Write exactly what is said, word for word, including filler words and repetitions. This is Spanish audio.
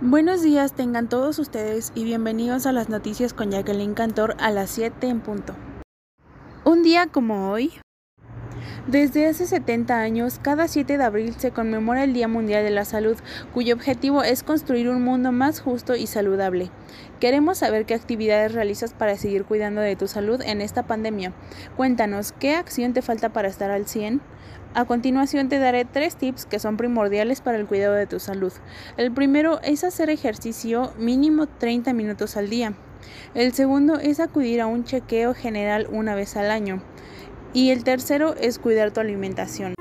Buenos días tengan todos ustedes y bienvenidos a las noticias con Jacqueline Cantor a las siete en punto. Un día como hoy, desde hace setenta años, cada siete de abril se conmemora el Día Mundial de la Salud, cuyo objetivo es construir un mundo más justo y saludable. Queremos saber qué actividades realizas para seguir cuidando de tu salud en esta pandemia. Cuéntanos, ¿qué acción te falta para estar al cien? A continuación te daré tres tips que son primordiales para el cuidado de tu salud. El primero es hacer ejercicio mínimo treinta minutos al día. El segundo es acudir a un chequeo general una vez al año. Y el tercero es cuidar tu alimentación.